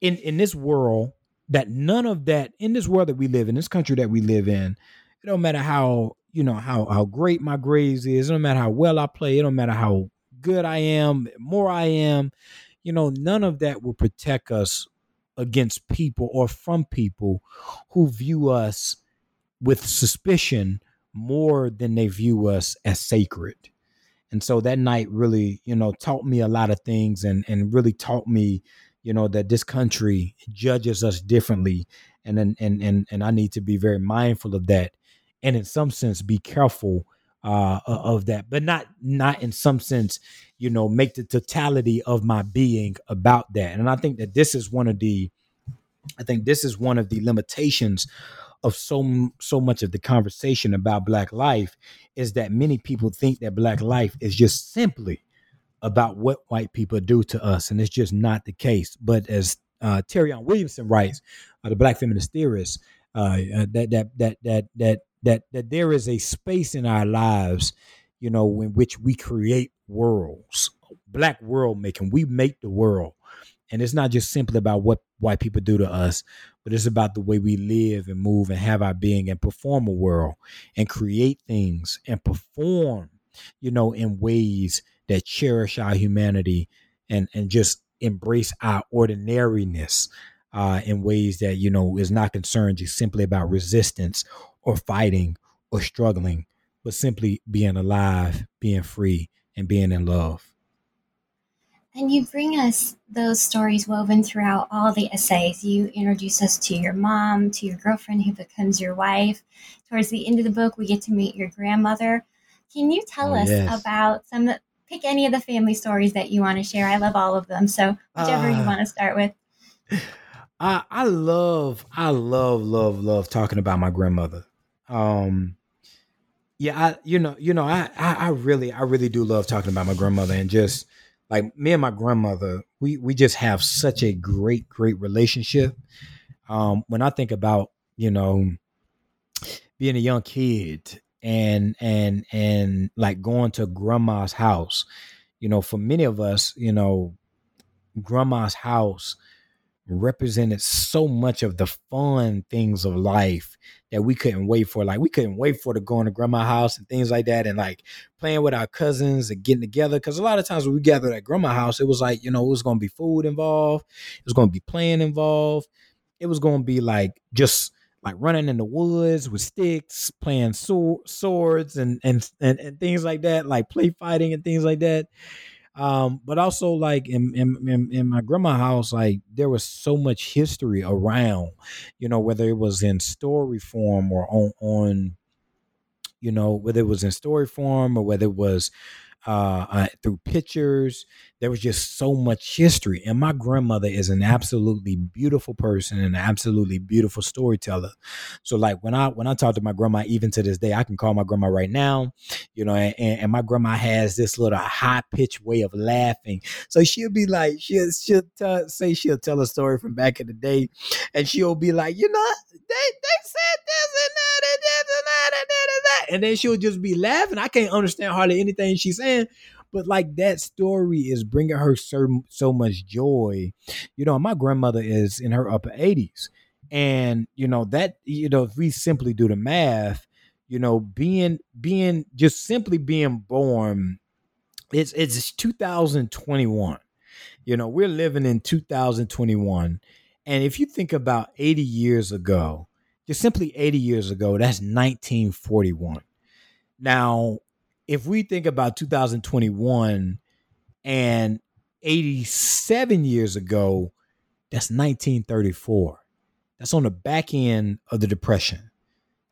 in, in this world, that none of that, in this world that we live in, this country that we live in, it don't matter how, you know, how, how great my grades is. It don't matter how well I play. It don't matter how good I am, more I am, you know, none of that will protect us against people or from people who view us with suspicion more than they view us as sacred. And so that night really, you know, taught me a lot of things and, and really taught me, you know, that this country judges us differently. And, and, and, and, and I need to be very mindful of that. And in some sense, be careful uh, of that, but not not in some sense, you know, make the totality of my being about that. And I think that this is one of the I think this is one of the limitations of so so much of the conversation about Black life is that many people think that Black life is just simply about what white people do to us. And it's just not the case. But as uh, Terrion Williamson writes, uh, the Black feminist theorist, uh, that that that that that. that that there is a space in our lives, you know, in which we create worlds, black world making. We make the world. And it's not just simply about what white people do to us, but it's about the way we live and move and have our being and perform a world and create things and perform, you know, in ways that cherish our humanity and, and just embrace our ordinariness uh, in ways that, you know, is not concerned just simply about resistance or fighting or struggling, but simply being alive, being free, and being in love. And you bring us those stories woven throughout all the essays. You introduce us to your mom, to your girlfriend who becomes your wife. Towards the end of the book, we get to meet your grandmother. Can you tell oh, us yes. about some, pick any of the family stories that you want to share? I love all of them. So whichever uh, you want to start with. I, I love, I love, love, love talking about my grandmother. Um, yeah, I, you know, you know, I, I, I really, I really do love talking about my grandmother and just, like me and my grandmother, we we just have such a great, great relationship. Um, when I think about, you know, being a young kid and and and like going to grandma's house, you know, for many of us, you know, grandma's house represented so much of the fun things of life that we couldn't wait for. Like we couldn't wait for to go into grandma's house and things like that. And like playing with our cousins and getting together. Cause a lot of times when we gathered at grandma's house, it was like, you know, it was going to be food involved. It was going to be playing involved. It was going to be like, just like running in the woods with sticks, playing so- swords and, and, and, and things like that, like play fighting and things like that. Um, but also like in, in, in, in my grandma's house, like there was so much history around, you know, whether it was in story form or on, on, you know, whether it was in story form or whether it was, uh, uh, through pictures, there was just so much history. And my grandmother is an absolutely beautiful person and an absolutely beautiful storyteller. So like when I, when I talk to my grandma, even to this day, I can call my grandma right now, you know, and, and my grandma has this little high pitched way of laughing. So she'll be like, she'll, she'll t- say, she'll tell a story from back in the day and she'll be like, you know, they, they said this and that and this and that and that and that. And then she'll just be laughing. I can't understand hardly anything she's saying. But like that story is bringing her so, so much joy. You know, my grandmother is in her upper eighties. And, you know, that, you know, if we simply do the math, you know, being being just simply being born, it's it's two thousand twenty-one. You know, we're living in two thousand twenty-one. And if you think about eighty years ago, just simply eighty years ago, that's nineteen forty-one. Now, if we think about two thousand twenty-one and eighty-seven years ago, that's nineteen thirty-four. That's on the back end of the Depression.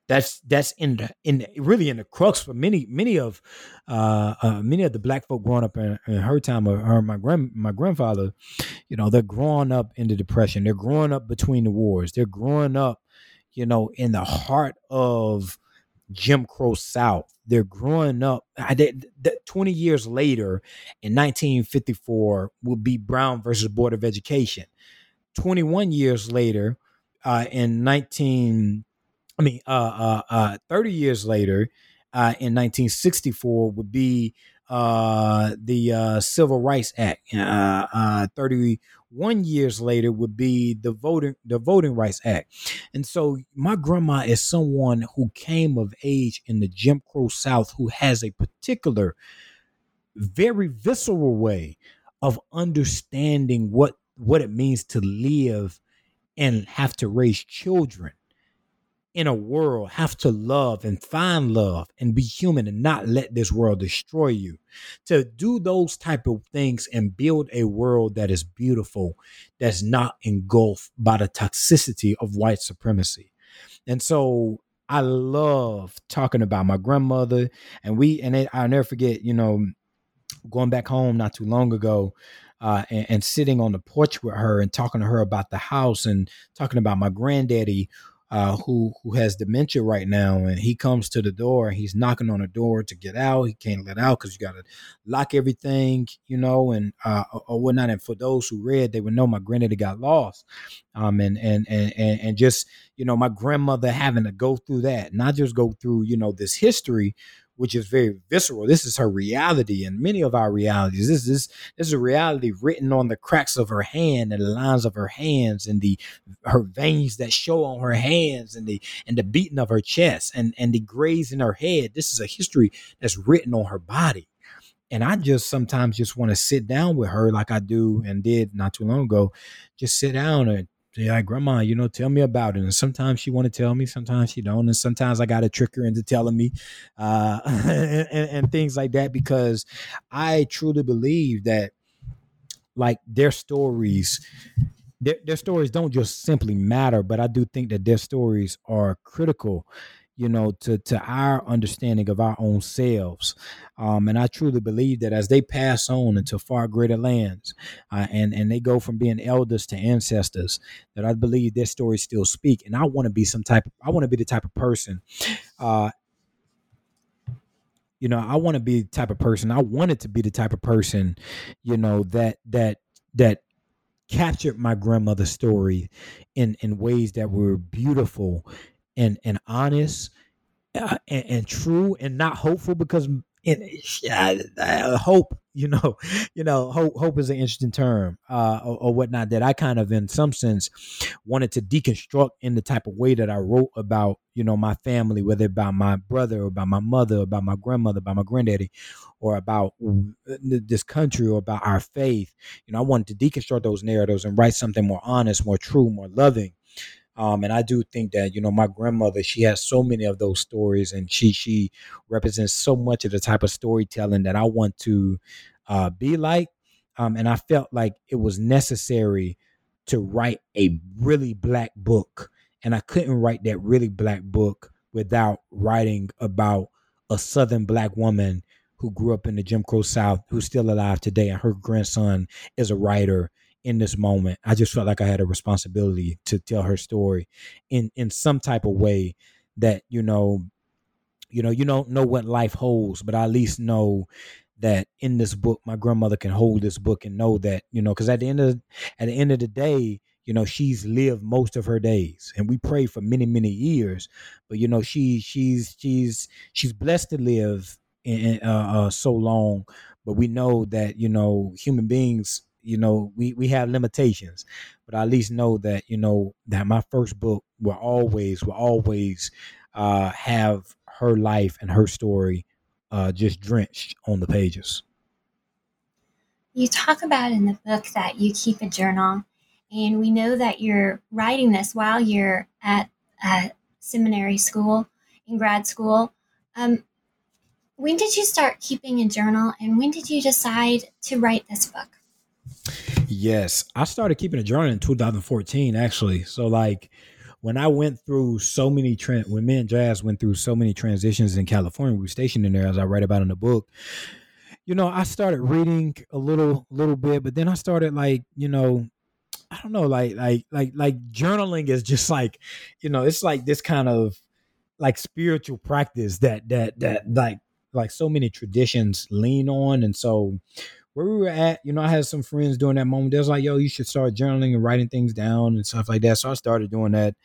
That's that's in the, in the, really in the crux for many many of uh, uh, many of the black folk growing up in, in her time of her my grand my grandfather. You know, they're growing up in the Depression. They're growing up between the wars. They're growing up, you know, in the heart of Jim Crow South. They're growing up. I did, that twenty years later in nineteen fifty-four will be Brown versus Board of Education. twenty-one years later uh, in 19, I mean, uh, uh, uh, thirty years later uh, in nineteen sixty-four would be uh, the uh, Civil Rights Act. Uh, uh, thirty-one years later would be the voting, the Voting Rights Act. And so my grandma is someone who came of age in the Jim Crow South, who has a particular, very visceral way of understanding what, what it means to live and have to raise children in a world, have to love and find love and be human and not let this world destroy you. To do those type of things and build a world that is beautiful, that's not engulfed by the toxicity of white supremacy. And so I love talking about my grandmother, and we, and it, I'll never forget, you know, going back home not too long ago, Uh, and, and sitting on the porch with her and talking to her about the house and talking about my granddaddy, uh, who who has dementia right now, and he comes to the door and he's knocking on the door to get out. He can't let out because you got to lock everything, you know, and uh, or, or whatnot. And for those who read, they would know my granddaddy got lost, um, and and and and and just you know my grandmother having to go through that, not just go through you know this history, which is very visceral. This is her reality, and many of our realities. This is this is a reality written on the cracks of her hand and the lines of her hands and the her veins that show on her hands and the and the beating of her chest and and the graze in her head. This is a history that's written on her body. And I just sometimes just want to sit down with her like I do and did not too long ago. Just sit down and say, like, Grandma, you know, tell me about it. And sometimes she want to tell me, sometimes she don't. And sometimes I got to trick her into telling me uh, and, and things like that, because I truly believe that, like, their stories, their, their stories don't just simply matter, but I do think that their stories are critical, you know, to, to our understanding of our own selves. Um, and I truly believe that as they pass on into far greater lands uh, and, and they go from being elders to ancestors, that I believe their stories still speak. And I want to be some type of, I want to be the type of person, uh, you know, I want to be the type of person, I wanted to be the type of person, you know, that, that, that captured my grandmother's story in, in ways that were beautiful and and honest uh, and, and true and not hopeful, because in uh, uh, hope, you know, you know, hope, hope is an interesting term uh, or, or whatnot that I kind of, in some sense, wanted to deconstruct in the type of way that I wrote about, you know, my family, whether about my brother or about my mother, about my grandmother, about my granddaddy, or about this country or about our faith. You know, I wanted to deconstruct those narratives and write something more honest, more true, more loving. Um, and I do think that, you know, my grandmother, she has so many of those stories, and she she represents so much of the type of storytelling that I want to uh, be like. Um, and I felt like it was necessary to write a really black book. And I couldn't write that really black book without writing about a Southern black woman who grew up in the Jim Crow South, who's still alive today. And her grandson is a writer. In this moment, I just felt like I had a responsibility to tell her story in, in some type of way that, you know, you know, you don't know what life holds, but I at least know that in this book, my grandmother can hold this book and know that, you know, because at the end of at the end of the day, you know, she's lived most of her days, and we prayed for many, many years. But, you know, she she's she's she's blessed to live in, uh, uh, so long. But we know that, you know, human beings, you know, we, we have limitations, but I at least know that, you know, that my first book will always, will always uh, have her life and her story uh, just drenched on the pages. You talk about in the book that you keep a journal, and we know that you're writing this while you're at uh, seminary school, in grad school. Um, when did you start keeping a journal, and when did you decide to write this book? Yes, I started keeping a journal in two thousand fourteen, actually. So, like, when I went through so many trends, when me and Jazz went through so many transitions in California, we were stationed in there, as I write about in the book. You know, I started reading a little, little bit, but then I started, like, you know, I don't know, like, like, like, like journaling is just like, you know, it's like this kind of like spiritual practice that that that like like so many traditions lean on, and so. Where we were at, you know, I had some friends during that moment. They was like, yo, you should start journaling and writing things down and stuff like that. So I started doing that.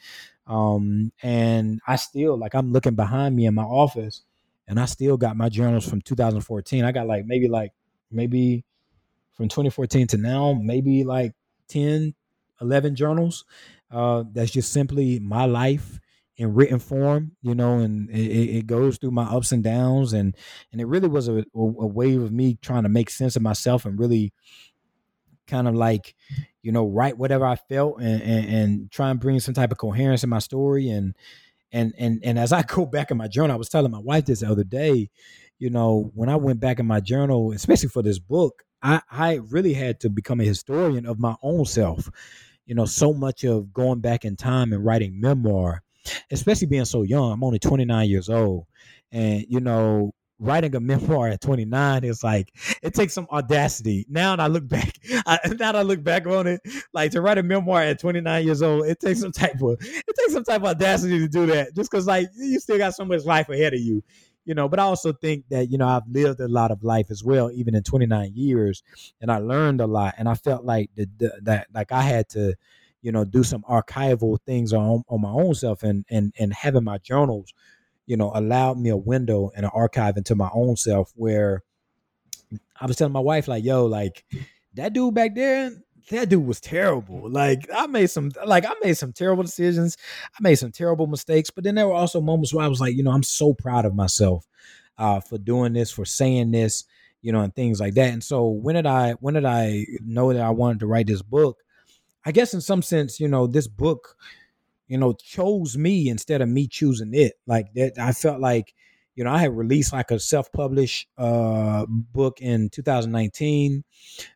Um, and I still, like, I'm looking behind me in my office, and I still got my journals from two thousand fourteen. I got like maybe like maybe from twenty fourteen to now, maybe like ten, eleven journals. Uh, that's just simply my life in written form, you know, and it, it goes through my ups and downs. And, and it really was a, a way of me trying to make sense of myself and really kind of like, you know, write whatever I felt and, and, and try and bring some type of coherence in my story. And, and, and, and as I go back in my journal, I was telling my wife this the other day, you know, when I went back in my journal, especially for this book, I, I really had to become a historian of my own self. You know, so much of going back in time and writing memoir, especially being so young. I'm only twenty-nine years old. And, you know, writing a memoir at twenty-nine is like, it takes some audacity. Now that I look back, I, now that I look back on it, like to write a memoir at twenty-nine years old, it takes some type of, it takes some type of audacity to do that, just because like you still got so much life ahead of you, you know. But I also think that, you know, I've lived a lot of life as well, even in twenty-nine years, and I learned a lot. And I felt like the, the, that, like I had to, you know, do some archival things on, on my own self, and, and, and having my journals, you know, allowed me a window and an archive into my own self, where I was telling my wife, like, yo, like that dude back there, that dude was terrible. Like I made some, like I made some terrible decisions. I made some terrible mistakes, but then there were also moments where I was like, you know, I'm so proud of myself uh, for doing this, for saying this, you know, and things like that. And so when did I, when did I know that I wanted to write this book? I guess in some sense, you know, this book, you know, chose me instead of me choosing it. Like that, I felt like, you know, I had released like a self-published uh, book in two thousand nineteen.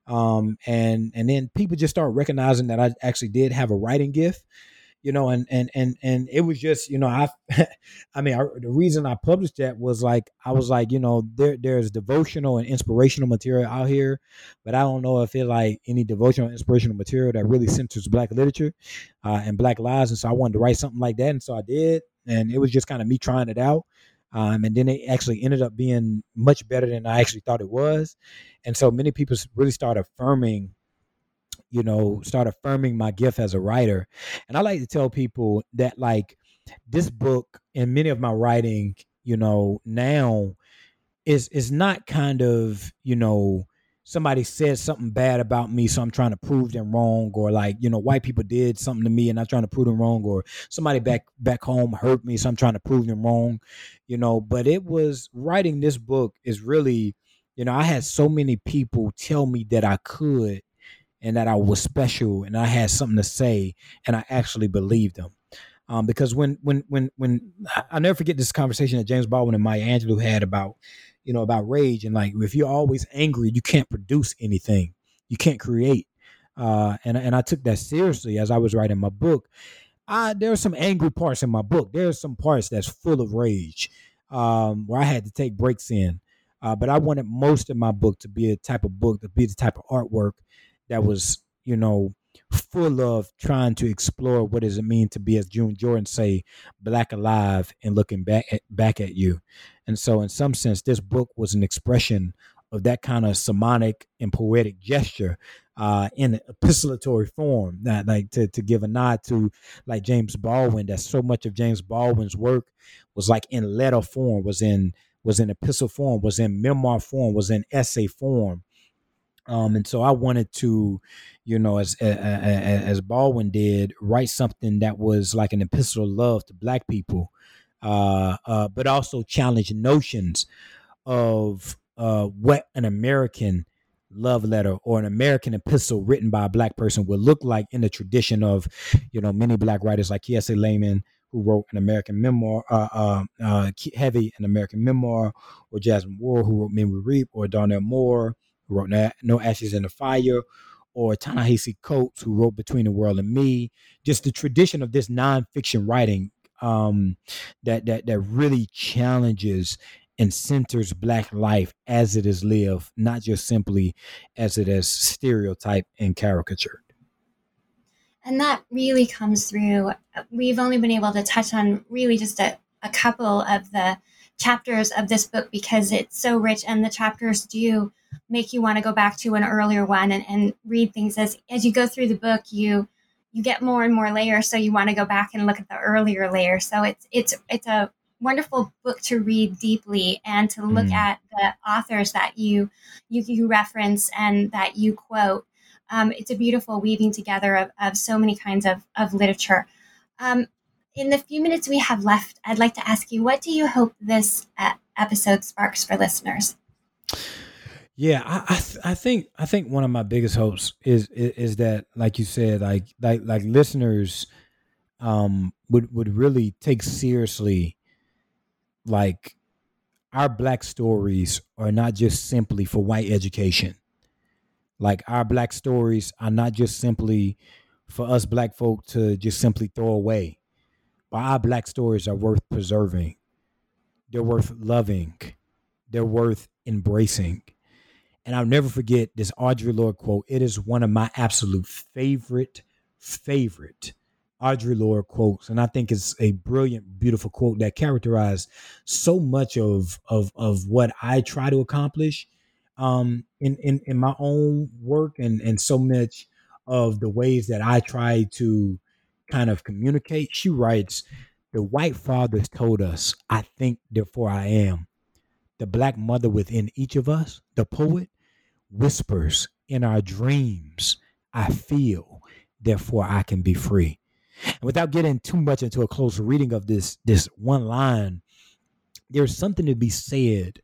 Um, and, and then people just started recognizing that I actually did have a writing gift, you know, and, and, and, and it was just, you know, I, I mean, I, the reason I published that was like, I was like, you know, there, there's devotional and inspirational material out here, but I don't know if it like any devotional, inspirational material that really centers Black literature uh, and Black lives. And so I wanted to write something like that. And so I did, and it was just kind of me trying it out. Um, and then it actually ended up being much better than I actually thought it was. And so many people really start affirming, you know, start affirming my gift as a writer. And I like to tell people that like this book and many of my writing, you know, now is, is not kind of, you know, somebody said something bad about me, so I'm trying to prove them wrong, or like, you know, white people did something to me and I'm trying to prove them wrong, or somebody back back home hurt me, so I'm trying to prove them wrong, you know. But it was, writing this book is really, you know, I had so many people tell me that I could and that I was special and I had something to say, and I actually believed them. Um, because when, when, when, when I'll never forget this conversation that James Baldwin and Maya Angelou had about, you know, about rage, and like, if you're always angry, you can't produce anything, you can't create. Uh, and, and I took that seriously as I was writing my book. I, there are some angry parts in my book. There's some parts that's full of rage, um, where I had to take breaks in. Uh, but I wanted most of my book to be a type of book, to be the type of artwork that was, you know, full of trying to explore what does it mean to be, as June Jordan say, Black alive and looking back at, back at you. And so in some sense, this book was an expression of that kind of sermonic and poetic gesture uh, in an epistolatory form, that like to, to give a nod to like James Baldwin, that so much of James Baldwin's work was like in letter form, was in, was in epistle form, was in memoir form, was in essay form. Um, and so I wanted to, you know, as, as as Baldwin did, write something that was like an epistle of love to Black people, uh, uh, but also challenge notions of uh, what an American love letter or an American epistle written by a Black person would look like in the tradition of, you know, many Black writers like K S A Layman, who wrote an American memoir, uh, uh, uh, Heavy, an American memoir, or Jasmine Ward, who wrote Men We Reap, or Darnell Moore, who wrote No Ashes in the Fire, or Ta-Nehisi Coates, who wrote Between the World and Me. Just the tradition of this nonfiction writing um, that that that really challenges and centers Black life as it is lived, not just simply as it is stereotyped and caricatured. And that really comes through. We've only been able to touch on really just a, a couple of the chapters of this book because it's so rich, and the chapters do make you want to go back to an earlier one and, and read things as, as you go through the book, you, you get more and more layers. So you want to go back and look at the earlier layer. So it's, it's, it's a wonderful book to read deeply and to look mm. at the authors that you, you, you reference and that you quote. Um, it's a beautiful weaving together of, of so many kinds of, of literature. Um, in the few minutes we have left, I'd like to ask you, what do you hope this uh, episode sparks for listeners? Yeah, I I, th- I think I think one of my biggest hopes is is, is that, like you said, like like like listeners um, would would really take seriously, like, our Black stories are not just simply for white education. Like, our Black stories are not just simply for us Black folk to just simply throw away, but our Black stories are worth preserving. They're worth loving. they're worth embracing. And I'll never forget this Audre Lorde quote. It is one of my absolute favorite, favorite Audre Lorde quotes. And I think it's a brilliant, beautiful quote that characterized so much of, of, of what I try to accomplish um, in, in, in my own work and, and so much of the ways that I try to kind of communicate. She writes, "The white fathers told us, 'I think, therefore I am.' The black mother within each of us, the poet, whispers in our dreams, 'I feel, therefore I can be free.'" And without getting too much into a close reading of this, this one line, there's something to be said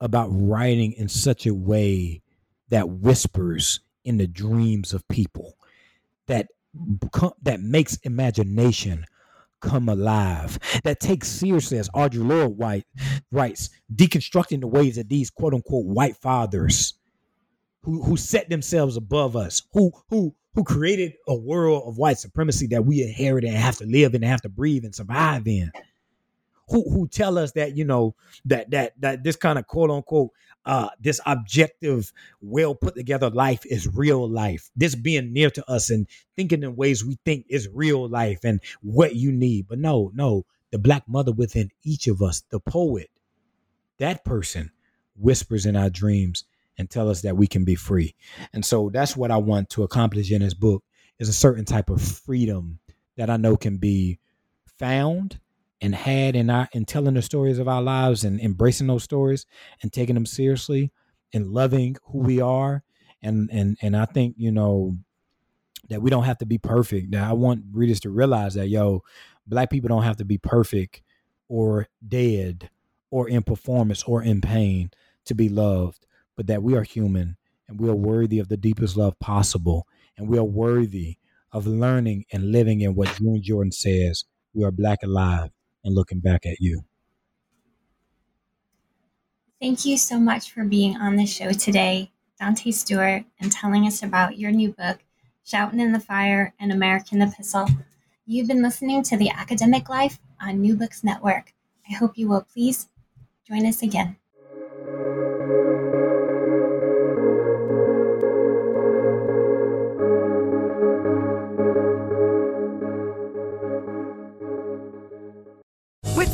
about writing in such a way that whispers in the dreams of people, that that makes imagination come alive, that takes seriously, as Audre Lorde White writes, deconstructing the ways that these quote unquote white fathers who, who set themselves above us, who, who, who created a world of white supremacy that we inherit and have to live in, have to breathe and survive in, who, who tell us that, you know, that, that, that this kind of quote unquote, uh, this objective, well put together life is real life. This being near to us and thinking in ways we think is real life and what you need. But no, no, the black mother within each of us, the poet, that person whispers in our dreams and tell us that we can be free. And so that's what I want to accomplish in this book, is a certain type of freedom that I know can be found and had in our, in telling the stories of our lives and embracing those stories and taking them seriously and loving who we are. And, and, and I think, you know, that we don't have to be perfect. Now, I want readers to realize that, yo, black people don't have to be perfect or dead or in performance or in pain to be loved, but that we are human and we are worthy of the deepest love possible. And we are worthy of learning and living in what June Jordan says, we are black alive and looking back at you. Thank you so much for being on the show today, Dante Stewart, and telling us about your new book, Shoutin' in the Fire, an American Epistle. You've been listening to The Academic Life on New Books Network. I hope you will please join us again.